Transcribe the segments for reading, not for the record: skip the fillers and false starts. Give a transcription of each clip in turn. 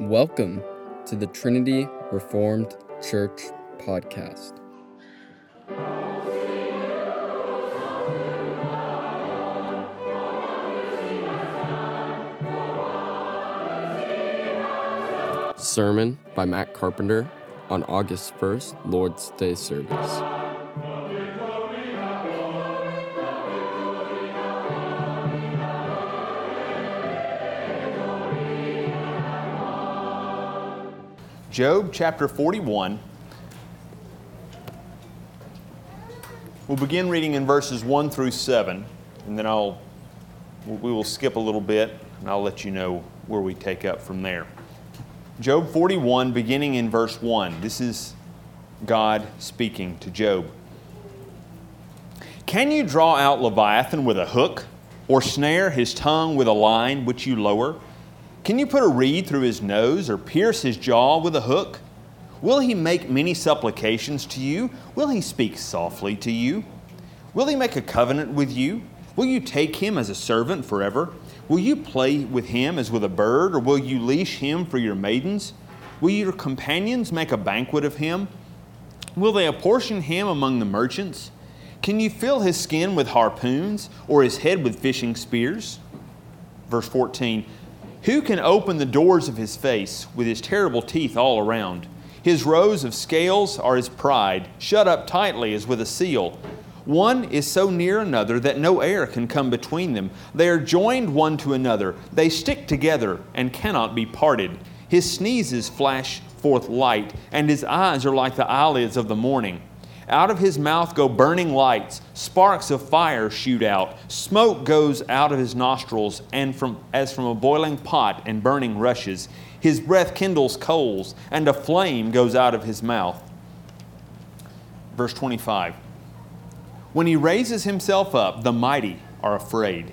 Welcome to the Trinity Reformed Church Podcast. Sermon by Matt Carpenter on August 1st, Lord's Day service. Job chapter 41. We'll begin reading in verses 1 through 7, and then we will skip a little bit, and I'll let you know where we take up from there. Job 41, beginning in verse 1. This is God speaking to Job. Can you draw out Leviathan with a hook, or snare his tongue with a line which you lower? Can you put a reed through his nose or pierce his jaw with a hook? Will he make many supplications to you? Will he speak softly to you? Will he make a covenant with you? Will you take him as a servant forever? Will you play with him as with a bird, or will you leash him for your maidens? Will your companions make a banquet of him? Will they apportion him among the merchants? Can you fill his skin with harpoons, or his head with fishing spears? Verse 14. Who can open the doors of his face with his terrible teeth all around? His rows of scales are his pride, shut up tightly as with a seal. One is so near another that no air can come between them. They are joined one to another. They stick together and cannot be parted. His sneezes flash forth light, and his eyes are like the eyelids of the morning. Out of his mouth go burning lights, sparks of fire shoot out, smoke goes out of his nostrils, and as from a boiling pot and burning rushes. His breath kindles coals, and a flame goes out of his mouth. Verse 25. When he raises himself up, the mighty are afraid.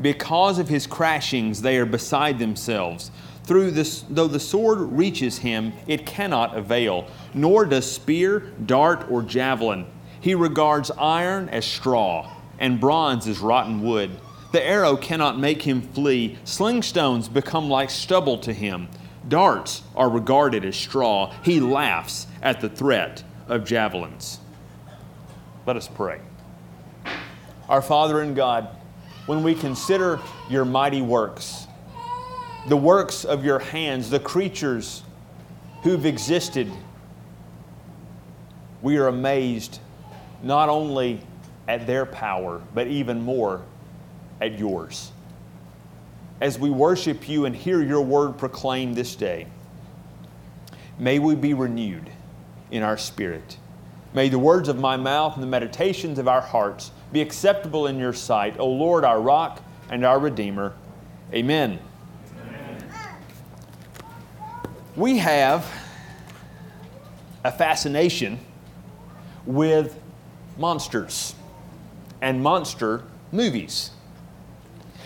Because of his crashings, they are beside themselves. Though the sword reaches him, it cannot avail, nor does spear, dart, or javelin. He regards iron as straw, and bronze as rotten wood. The arrow cannot make him flee. Slingstones become like stubble to him. Darts are regarded as straw. He laughs at the threat of javelins. Let us pray. Our Father in God, when we consider your mighty works, the works of your hands, the creatures who've existed, we are amazed not only at their power, but even more at yours. As we worship you and hear your word proclaimed this day, may we be renewed in our spirit. May the words of my mouth and the meditations of our hearts be acceptable in your sight, O Lord, our rock and our Redeemer. Amen. We have a fascination with monsters and monster movies.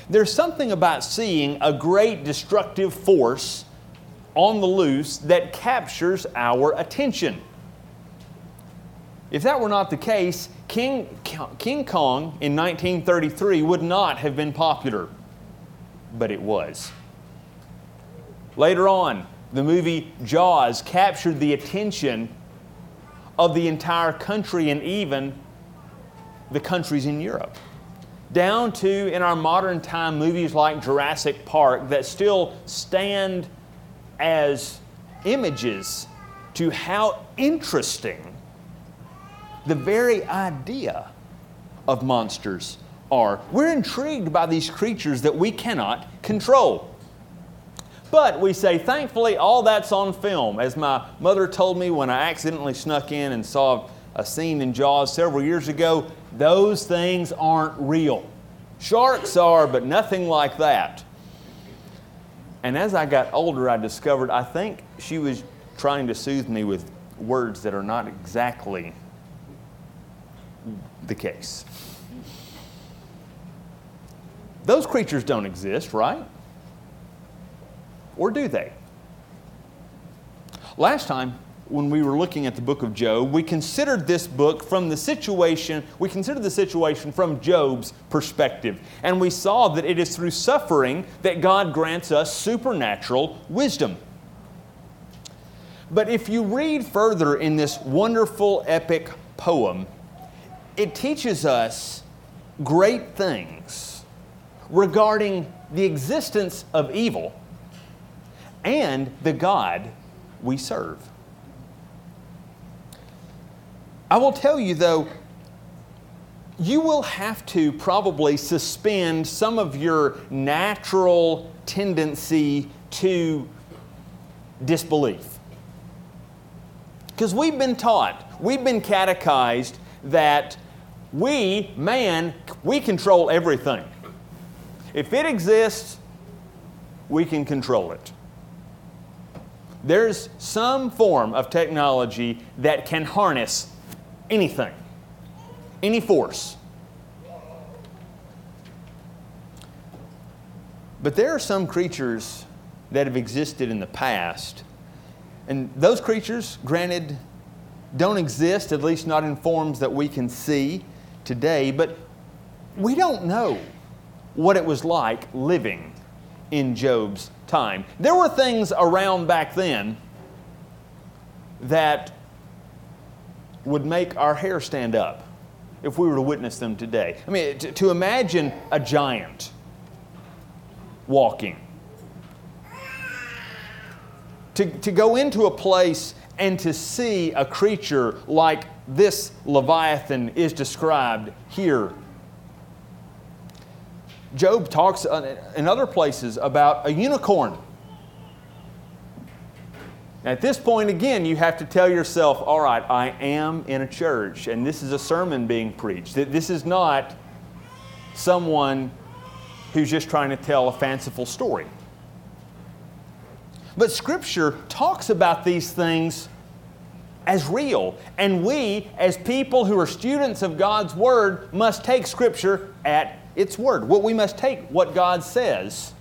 There's something about seeing a great destructive force on the loose that captures our attention. If that were not the case, King Kong in 1933 would not have been popular, but it was. Later on, the movie Jaws captured the attention of the entire country and even the countries in Europe. Down to, in our modern time, movies like Jurassic Park that still stand as images to how interesting the very idea of monsters are. We're intrigued by these creatures that we cannot control. But we say, thankfully, all that's on film. As my mother told me when I accidentally snuck in and saw a scene in Jaws several years ago, those things aren't real. Sharks are, but nothing like that. And as I got older, I discovered I think she was trying to soothe me with words that are not exactly the case. Those creatures don't exist, right? Or do they? Last time, when we were looking at the book of Job, we considered the situation from Job's perspective. And we saw that it is through suffering that God grants us supernatural wisdom. But if you read further in this wonderful epic poem, it teaches us great things regarding the existence of evil and the God we serve. I will tell you, though, you will have to probably suspend some of your natural tendency to disbelief. Because we've been taught, we've been catechized that we control everything. If it exists, we can control it. There's some form of technology that can harness anything, any force. But there are some creatures that have existed in the past, and those creatures, granted, don't exist, at least not in forms that we can see today, but we don't know what it was like living in Job's time. There were things around back then that would make our hair stand up if we were to witness them today. I mean, to imagine a giant walking. To go into a place and to see a creature like this Leviathan is described here. Job talks in other places about a unicorn. At this point, again, you have to tell yourself, all right, I am in a church, and this is a sermon being preached. This is not someone who's just trying to tell a fanciful story. But Scripture talks about these things as real, and we, as people who are students of God's Word, must take Scripture at its word. Well, we must take what God says.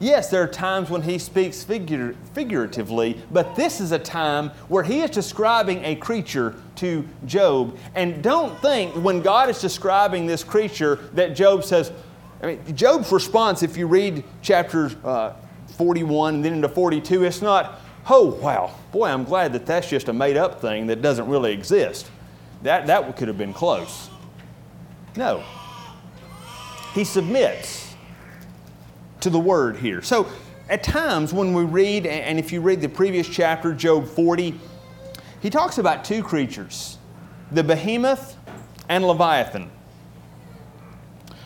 Yes, there are times when He speaks figuratively, but this is a time where He is describing a creature to Job. And don't think when God is describing this creature that Job says, I mean, Job's response, if you read chapters 41 and then into 42, it's not, oh, wow, boy, I'm glad that that's just a made-up thing that doesn't really exist. That could have been close. No. He submits to the Word here. So at times when we read, and if you read the previous chapter, Job 40, he talks about two creatures, the Behemoth and Leviathan.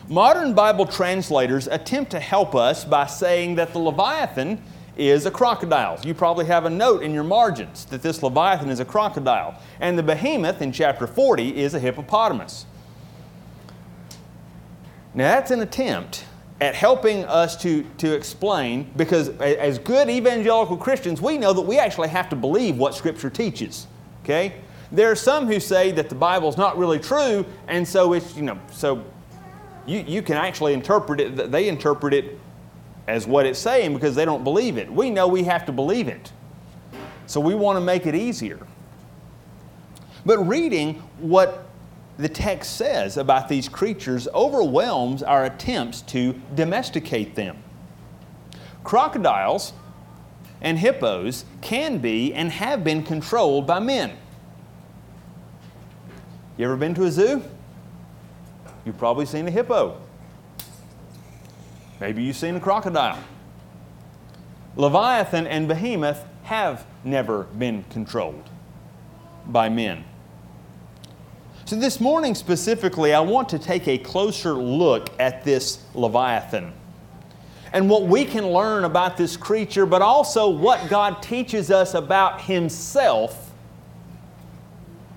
Modern Bible translators attempt to help us by saying that the Leviathan is a crocodile. You probably have a note in your margins that this Leviathan is a crocodile. And the Behemoth in chapter 40 is a hippopotamus. Now that's an attempt at helping us to explain, because as good evangelical Christians, we know that we actually have to believe what Scripture teaches. Okay? There are some who say that the Bible's not really true, and so it's, you can actually interpret it, they interpret it as what it's saying because they don't believe it. We know we have to believe it. So we want to make it easier. But reading what the text says about these creatures overwhelms our attempts to domesticate them. Crocodiles and hippos can be and have been controlled by men. You ever been to a zoo? You've probably seen a hippo. Maybe you've seen a crocodile. Leviathan and Behemoth have never been controlled by men. So this morning specifically, I want to take a closer look at this Leviathan and what we can learn about this creature, but also what God teaches us about Himself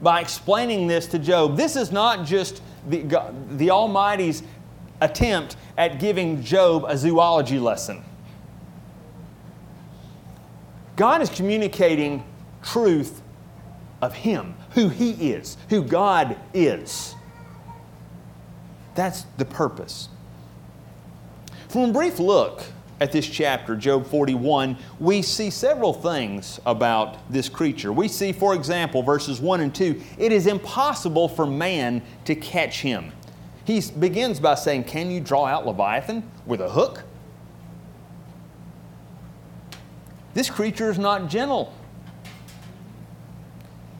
by explaining this to Job. This is not just the Almighty's attempt at giving Job a zoology lesson. God is communicating truth of Him, who He is, who God is. That's the purpose. From a brief look at this chapter, Job 41, we see several things about this creature. We see, for example, verses 1 and 2, it is impossible for man to catch him. He begins by saying, can you draw out Leviathan with a hook? This creature is not gentle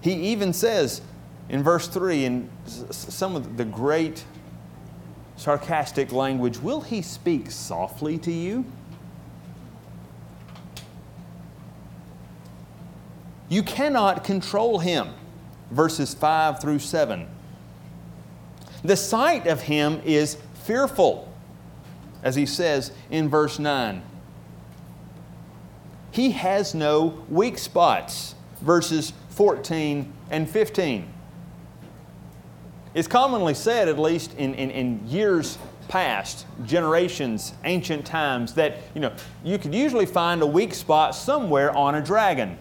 He even says in verse 3, in some of the great sarcastic language, will he speak softly to you? You cannot control him. Verses 5 through 7. The sight of him is fearful, as he says in verse 9. He has no weak spots. Verses 14 and 15. It's commonly said, at least in years past, generations, ancient times, that you could usually find a weak spot somewhere on a dragon.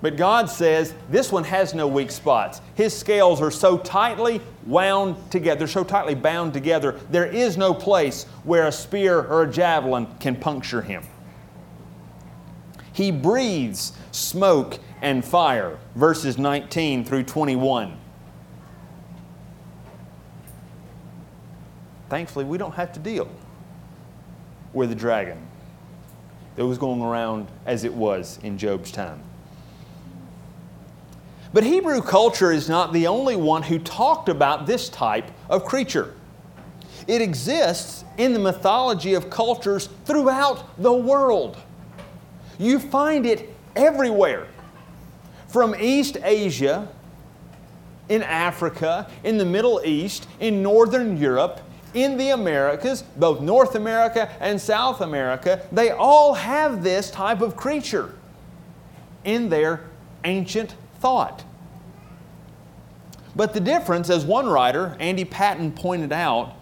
But God says, this one has no weak spots. His scales are so tightly wound together, they're so tightly bound together, there is no place where a spear or a javelin can puncture him. He breathes smoke and fire, verses 19 through 21. Thankfully, we don't have to deal with the dragon that was going around as it was in Job's time. But Hebrew culture is not the only one who talked about this type of creature. It exists in the mythology of cultures throughout the world. You find it everywhere. From East Asia, in Africa, in the Middle East, in Northern Europe, in the Americas, both North America and South America, they all have this type of creature in their ancient thought. But the difference, as one writer, Andy Patton, pointed out,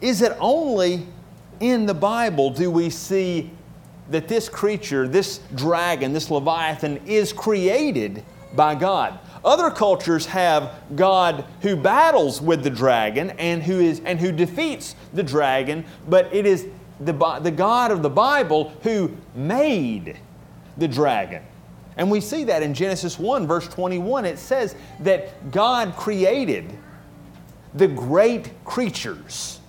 is that only in the Bible do we see that this creature, this dragon, this Leviathan, is created by God. Other cultures have God who battles with the dragon and who defeats the dragon, but it is the God of the Bible who made the dragon. And we see that in Genesis 1, verse 21. It says that God created the great creatures,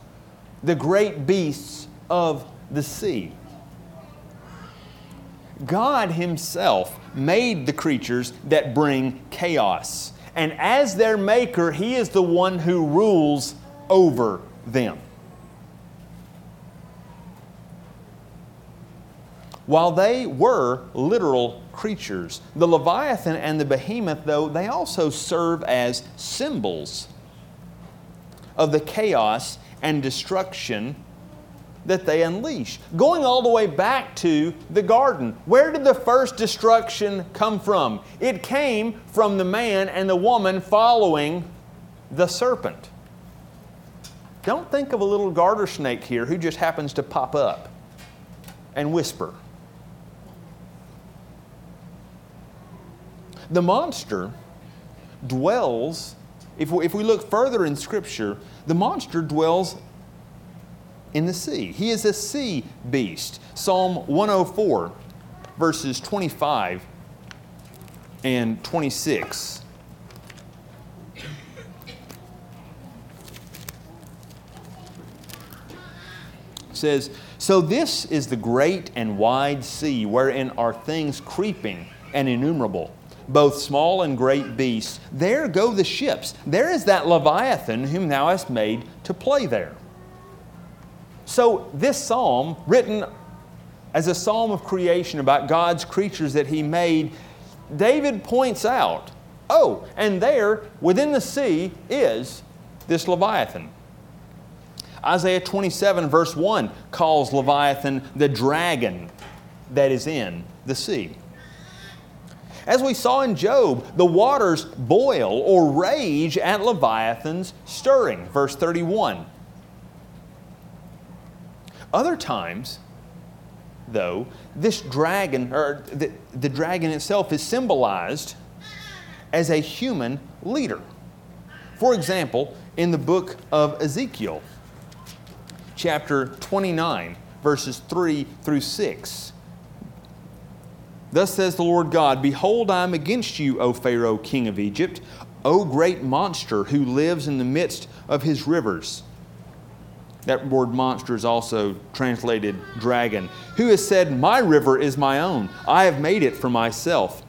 the great beasts of the sea. God Himself made the creatures that bring chaos. And as their maker, He is the one who rules over them. While they were literal creatures, the Leviathan and the Behemoth, though, they also serve as symbols of the chaos and destruction that they unleash. Going all the way back to the garden, where did the first destruction come from? It came from the man and the woman following the serpent. Don't think of a little garter snake here who just happens to pop up and whisper. The monster dwells, if we look further in Scripture, the monster dwells in the sea. He is a sea beast. Psalm 104, verses 25 and 26. It says, "So this is the great and wide sea, wherein are things creeping and innumerable, both small and great beasts. There go the ships. There is that Leviathan whom thou hast made to play there." So this psalm, written as a psalm of creation about God's creatures that He made, David points out, oh, and there within the sea is this Leviathan. Isaiah 27 verse 1 calls Leviathan the dragon that is in the sea. As we saw in Job, the waters boil or rage at Leviathan's stirring. Verse 31. Other times, though, this dragon, or the dragon itself, is symbolized as a human leader. For example, in the book of Ezekiel, chapter 29, verses 3 through 6. "Thus says the Lord God, Behold, I am against you, O Pharaoh, king of Egypt, O great monster who lives in the midst of his rivers." That word monster is also translated dragon. "Who has said, My river is my own. I have made it for myself.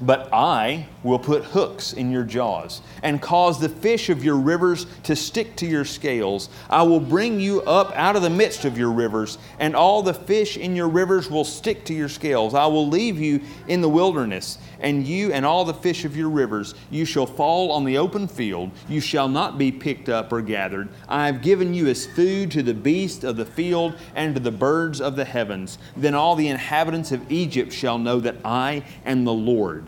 But I will put hooks in your jaws and cause the fish of your rivers to stick to your scales. I will bring you up out of the midst of your rivers, and all the fish in your rivers will stick to your scales. I will leave you in the wilderness, and you and all the fish of your rivers. You shall fall on the open field. You shall not be picked up or gathered. I have given you as food to the beasts of the field and to the birds of the heavens. Then all the inhabitants of Egypt shall know that I am the Lord,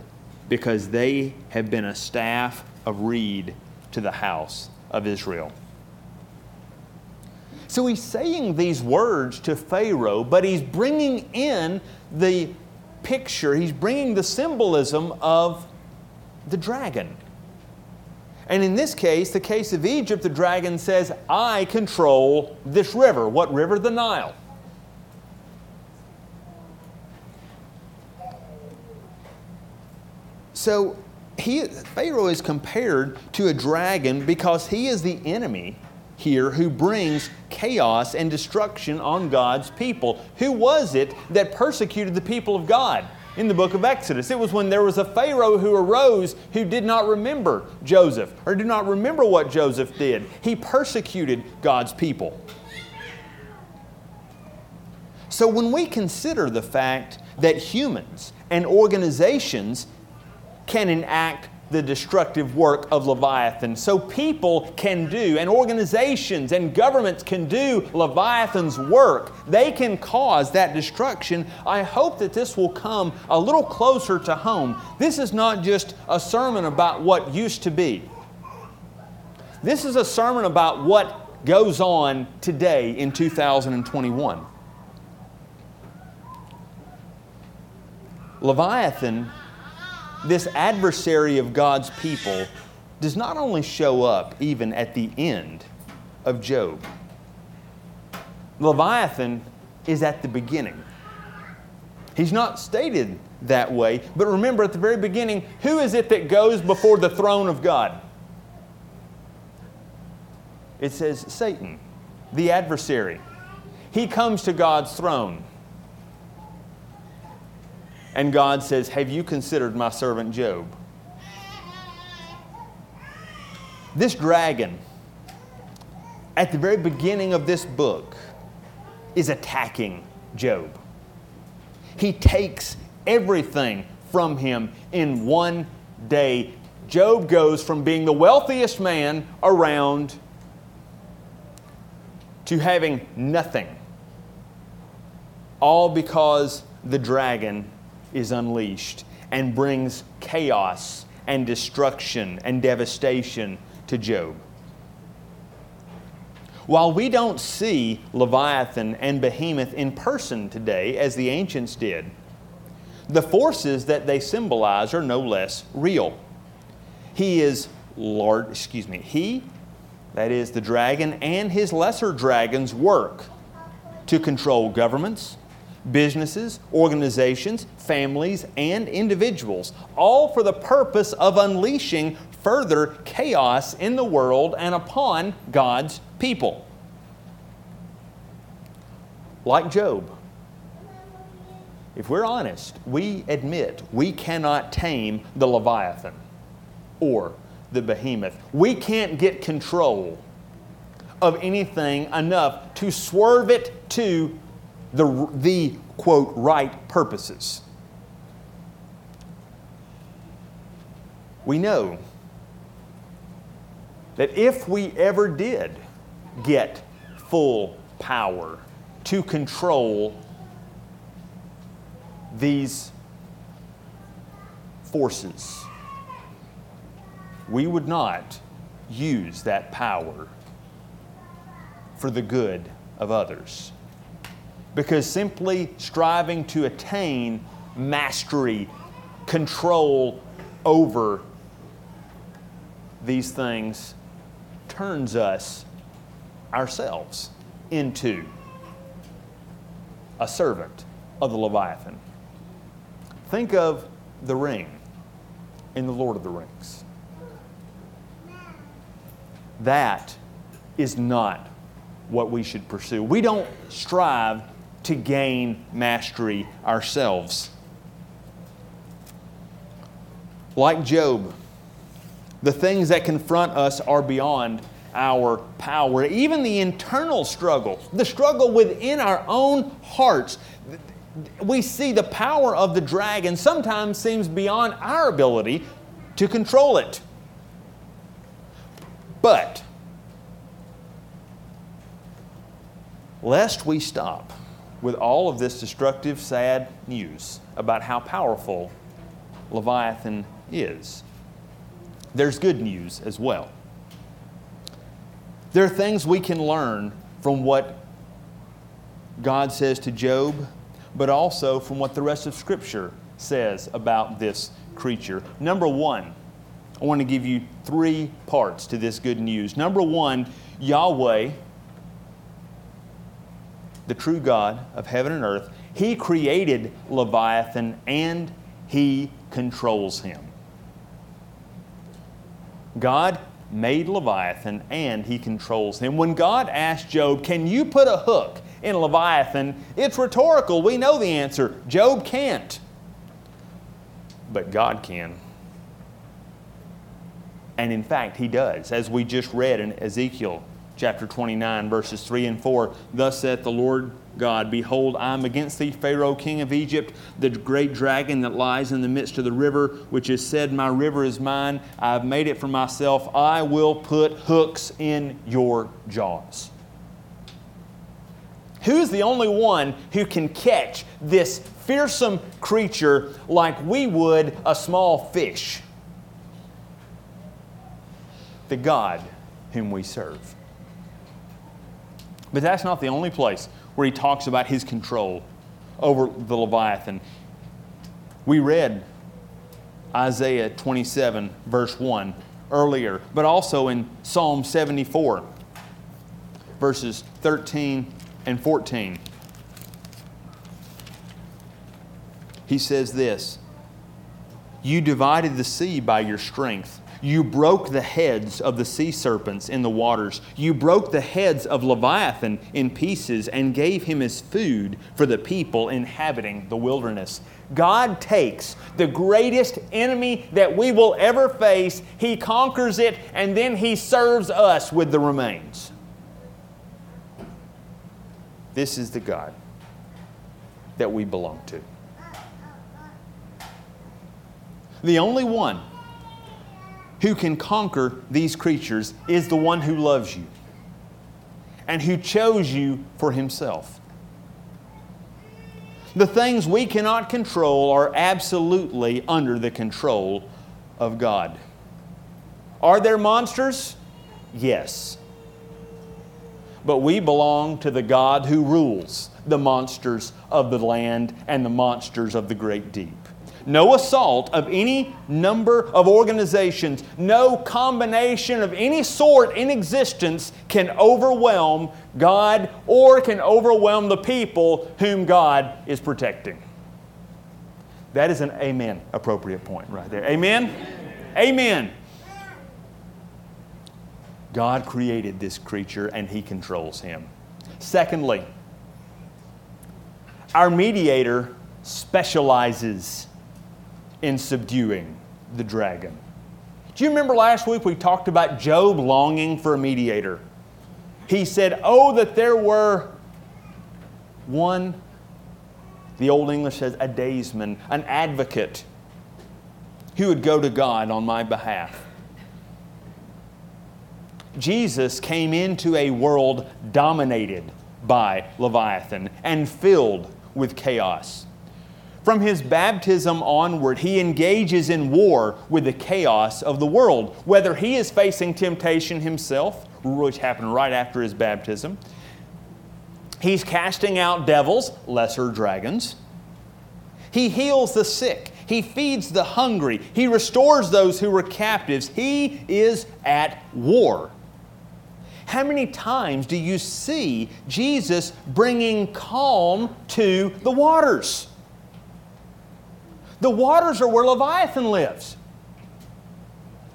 because they have been a staff of reed to the house of Israel. So he's saying these words to Pharaoh, but he's bringing in the picture, he's bringing the symbolism of the dragon. And in this case, the case of Egypt, the dragon says, I control this river. What river? The Nile. So Pharaoh is compared to a dragon because he is the enemy here who brings chaos and destruction on God's people. Who was it that persecuted the people of God in the book of Exodus? It was when there was a Pharaoh who arose who did not remember Joseph or did not remember what Joseph did. He persecuted God's people. So when we consider the fact that humans and organizations can enact the destructive work of Leviathan. So people can do, and organizations and governments can do Leviathan's work. They can cause that destruction. I hope that this will come a little closer to home. This is not just a sermon about what used to be. This is a sermon about what goes on today in 2021. Leviathan, this adversary of God's people, does not only show up even at the end of Job. Leviathan is at the beginning. He's not stated that way, but remember at the very beginning, who is it that goes before the throne of God? It says Satan, the adversary. He comes to God's throne. And God says, have you considered my servant Job? This dragon, at the very beginning of this book, is attacking Job. He takes everything from him in one day. Job goes from being the wealthiest man around to having nothing. All because the dragon is unleashed and brings chaos and destruction and devastation to Job. While we don't see Leviathan and Behemoth in person today as the ancients did, the forces that they symbolize are no less real. He is large, he, that is the dragon, and his lesser dragons work to control governments, businesses, organizations, families, and individuals, all for the purpose of unleashing further chaos in the world and upon God's people. Like Job, if we're honest, we admit we cannot tame the Leviathan or the Behemoth. We can't get control of anything enough to swerve it to the quote, right purposes. We know that if we ever did get full power to control these forces, we would not use that power for the good of others. Because simply striving to attain mastery, control over these things turns us, ourselves, into a servant of the Leviathan. Think of the ring in The Lord of the Rings. That is not what we should pursue. We don't strive to gain mastery ourselves. Like Job, the things that confront us are beyond our power. Even the internal struggle, the struggle within our own hearts, we see the power of the dragon sometimes seems beyond our ability to control it. But lest we stop with all of this destructive, sad news about how powerful Leviathan is, there's good news as well. There are things we can learn from what God says to Job, but also from what the rest of Scripture says about this creature. Number one, I want to give you three parts to this good news. Number one, Yahweh, the true God of heaven and earth, He created Leviathan and He controls him. God made Leviathan and He controls him. When God asked Job, "Can you put a hook in Leviathan?" it's rhetorical. We know the answer. Job can't. But God can. And in fact, He does, as we just read in Ezekiel chapter 29, verses 3 and 4. "Thus saith the Lord God, Behold, I am against thee, Pharaoh, king of Egypt, the great dragon that lies in the midst of the river, which is said, My river is mine. I have made it for myself. I will put hooks in your jaws." Who's the only one who can catch this fearsome creature like we would a small fish? The God whom we serve. But that's not the only place where He talks about His control over the Leviathan. We read Isaiah 27, verse 1 earlier, but also in Psalm 74, verses 13 and 14. He says this, "You divided the sea by your strength. You broke the heads of the sea serpents in the waters. You broke the heads of Leviathan in pieces and gave him as food for the people inhabiting the wilderness." God takes the greatest enemy that we will ever face, He conquers it, and then He serves us with the remains. This is the God that we belong to. The only one who can conquer these creatures is the one who loves you and who chose you for Himself. The things we cannot control are absolutely under the control of God. Are there monsters? Yes. But we belong to the God who rules the monsters of the land and the monsters of the great deep. No assault of any number of organizations, no combination of any sort in existence can overwhelm God or can overwhelm the people whom God is protecting. That is an amen appropriate point right there. Amen? Amen. God created this creature and He controls him. Secondly, our mediator specializes in subduing the dragon. Do you remember last week we talked about Job longing for a mediator? He said, "Oh, that there were one," the Old English says, a daysman, an advocate, who would go to God on my behalf. Jesus came into a world dominated by Leviathan and filled with chaos. From His baptism onward, He engages in war with the chaos of the world, whether He is facing temptation himself, which happened right after His baptism. He's casting out devils, lesser dragons. He heals the sick. He feeds the hungry. He restores those who were captives. He is at war. How many times do you see Jesus bringing calm to the waters? The waters are where Leviathan lives.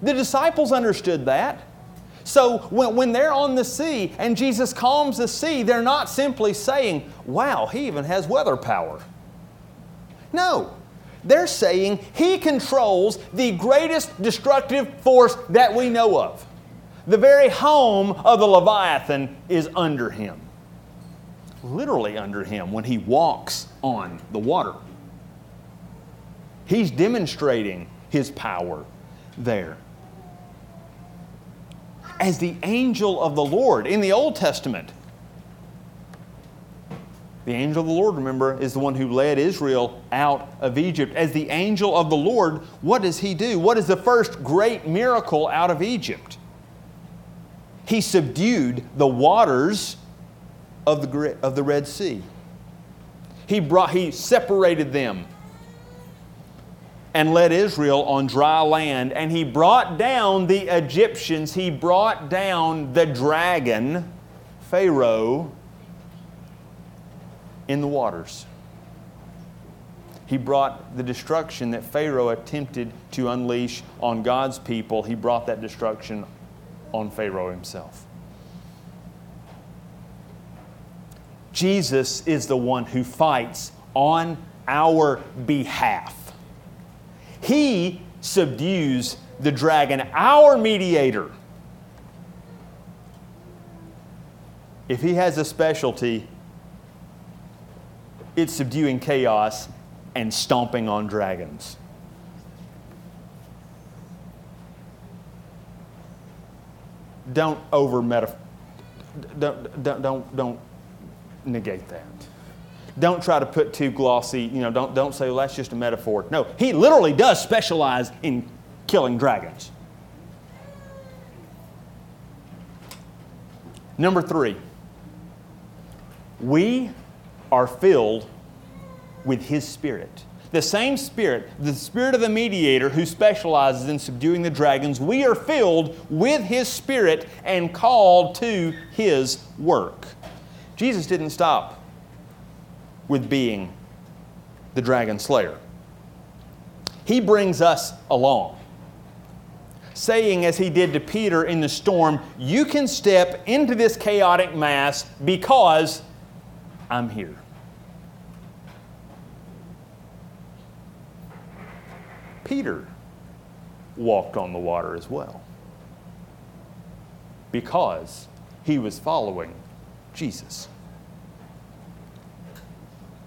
The disciples understood that. So when they're on the sea and Jesus calms the sea, they're not simply saying, "Wow, He even has weather power." No. They're saying he controls the greatest destructive force that we know of. The very home of the Leviathan is under him. Literally under him when he walks on the water. He's demonstrating his power there. As the angel of the Lord in the Old Testament. The angel of the Lord, remember, is the one who led Israel out of Egypt. As the angel of the Lord, what does he do? What is the first great miracle out of Egypt? He subdued the waters of the Red Sea. He separated them and led Israel on dry land. And he brought down the Egyptians. He brought down the dragon, Pharaoh, in the waters. He brought the destruction that Pharaoh attempted to unleash on God's people. He brought that destruction on Pharaoh himself. Jesus is the one who fights on our behalf. He subdues the dragon, our mediator. If he has a specialty, it's subduing chaos and stomping on dragons. Don't don't negate that. Don't try to put too glossy, don't say, well, that's just a metaphor. No, he literally does specialize in killing dragons. Number 3, we are filled with His Spirit. The same Spirit, the Spirit of the Mediator who specializes in subduing the dragons, we are filled with His Spirit and called to His work. Jesus didn't stop with being the dragon slayer. He brings us along, saying as He did to Peter in the storm, you can step into this chaotic mass because I'm here. Peter walked on the water as well because he was following Jesus.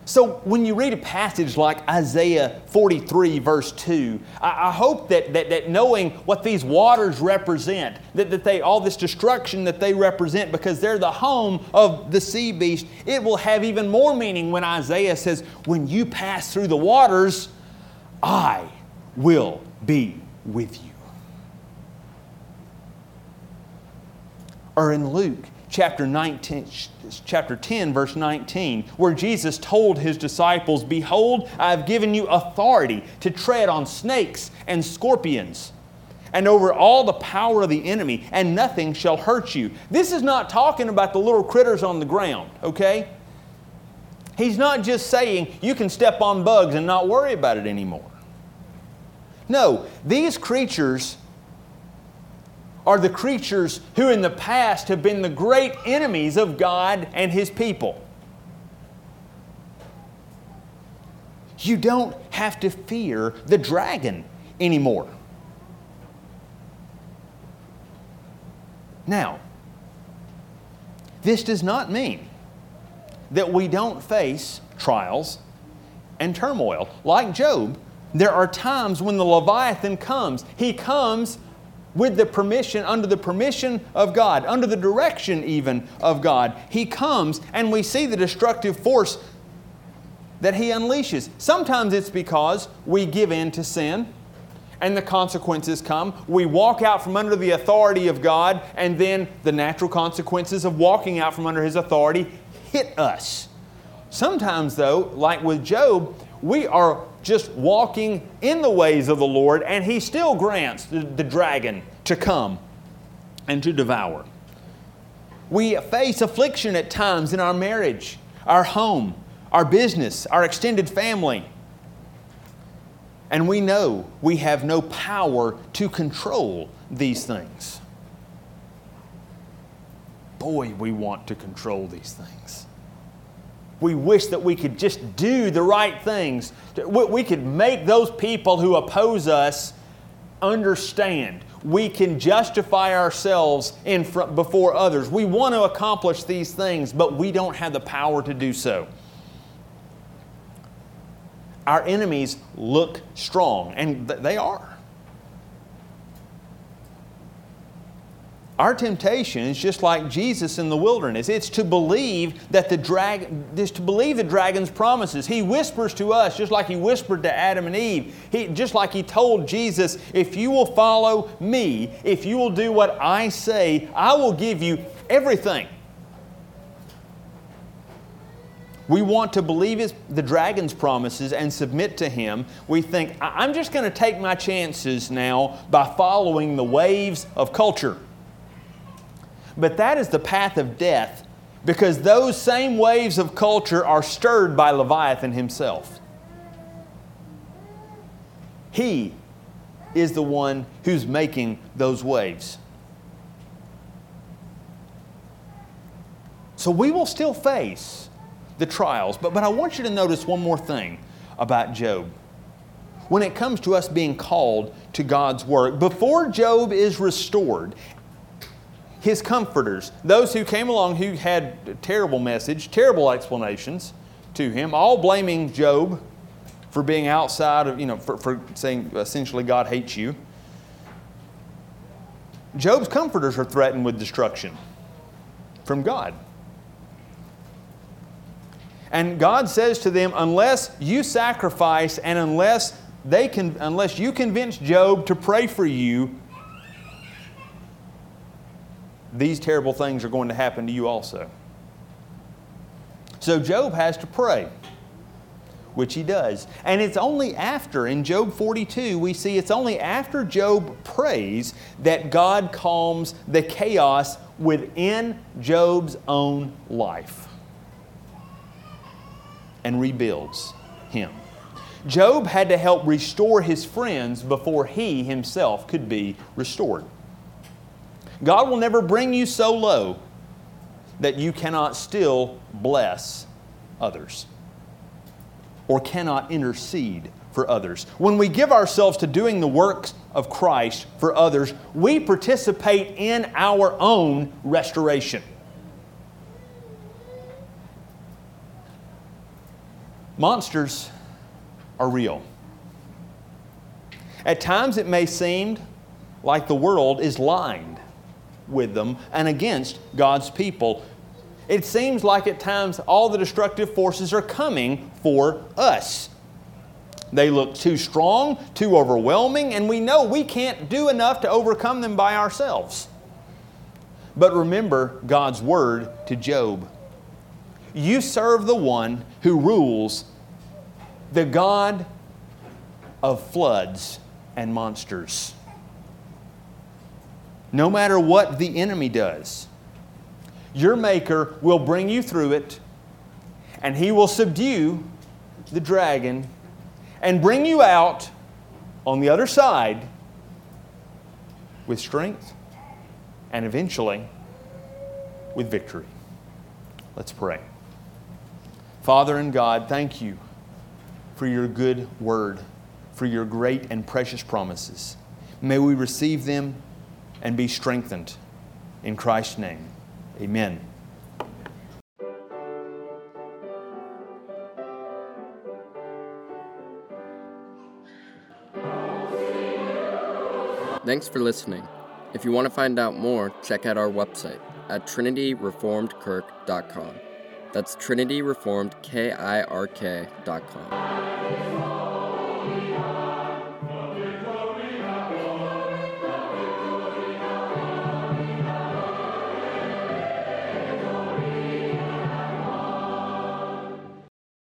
So when you read a passage like Isaiah 43 verse 2, I hope that knowing what these waters represent, that they all this destruction that they represent because they're the home of the sea beast, it will have even more meaning when Isaiah says, when you pass through the waters, I will be with you. Or in Luke, chapter 10, verse 19, where Jesus told His disciples, behold, I have given you authority to tread on snakes and scorpions and over all the power of the enemy, and nothing shall hurt you. This is not talking about the little critters on the ground, okay? He's not just saying you can step on bugs and not worry about it anymore. No, these creatures are the creatures who in the past have been the great enemies of God and His people. You don't have to fear the dragon anymore. Now, this does not mean that we don't face trials and turmoil. Like Job, there are times when the Leviathan comes. He comes with the permission, under the permission of God, under the direction even of God. He comes and we see the destructive force that He unleashes. Sometimes it's because we give in to sin and the consequences come. We walk out from under the authority of God, and then the natural consequences of walking out from under His authority hit us. Sometimes though, like with Job, we are just walking in the ways of the Lord, and He still grants the dragon to come and to devour. We face affliction at times in our marriage, our home, our business, our extended family. And we know we have no power to control these things. Boy, we want to control these things. We wish that we could just do the right things. We could make those people who oppose us understand. We can justify ourselves in front, before others. We want to accomplish these things, but we don't have the power to do so. Our enemies look strong, and they are. Our temptation is just like Jesus in the wilderness. It's to believe that the dragon's promises. He whispers to us just like he whispered to Adam and Eve. Just like he told Jesus, if you will follow me, if you will do what I say, I will give you everything. We want to believe the dragon's promises and submit to him. We think, I'm just going to take my chances now by following the waves of culture. But that is the path of death, because those same waves of culture are stirred by Leviathan himself. He is the one who's making those waves. So we will still face the trials. But I want you to notice one more thing about Job. When it comes to us being called to God's work, before Job is restored, his comforters, those who came along who had a terrible message, terrible explanations to him, all blaming Job for being outside of, for saying essentially God hates you. Job's comforters are threatened with destruction from God. And God says to them, unless you sacrifice and unless you convince Job to pray for you, these terrible things are going to happen to you also. So Job has to pray, which he does. And it's only after, in Job 42, we see it's only after Job prays that God calms the chaos within Job's own life and rebuilds him. Job had to help restore his friends before he himself could be restored. God will never bring you so low that you cannot still bless others or cannot intercede for others. When we give ourselves to doing the works of Christ for others, we participate in our own restoration. Monsters are real. At times it may seem like the world is lined with them and against God's people. It seems like at times all the destructive forces are coming for us. They look too strong, too overwhelming, and we know we can't do enough to overcome them by ourselves. But remember God's word to Job. You serve the one who rules, the God of floods and monsters. No matter what the enemy does, your Maker will bring you through it, and He will subdue the dragon and bring you out on the other side with strength and eventually with victory. Let's pray. Father and God, thank you for your good word, for your great and precious promises. May we receive them and be strengthened. In Christ's name, amen. Thanks for listening. If you want to find out more, check out our website at TrinityReformedKirk.com. That's TrinityReformedKirk.com.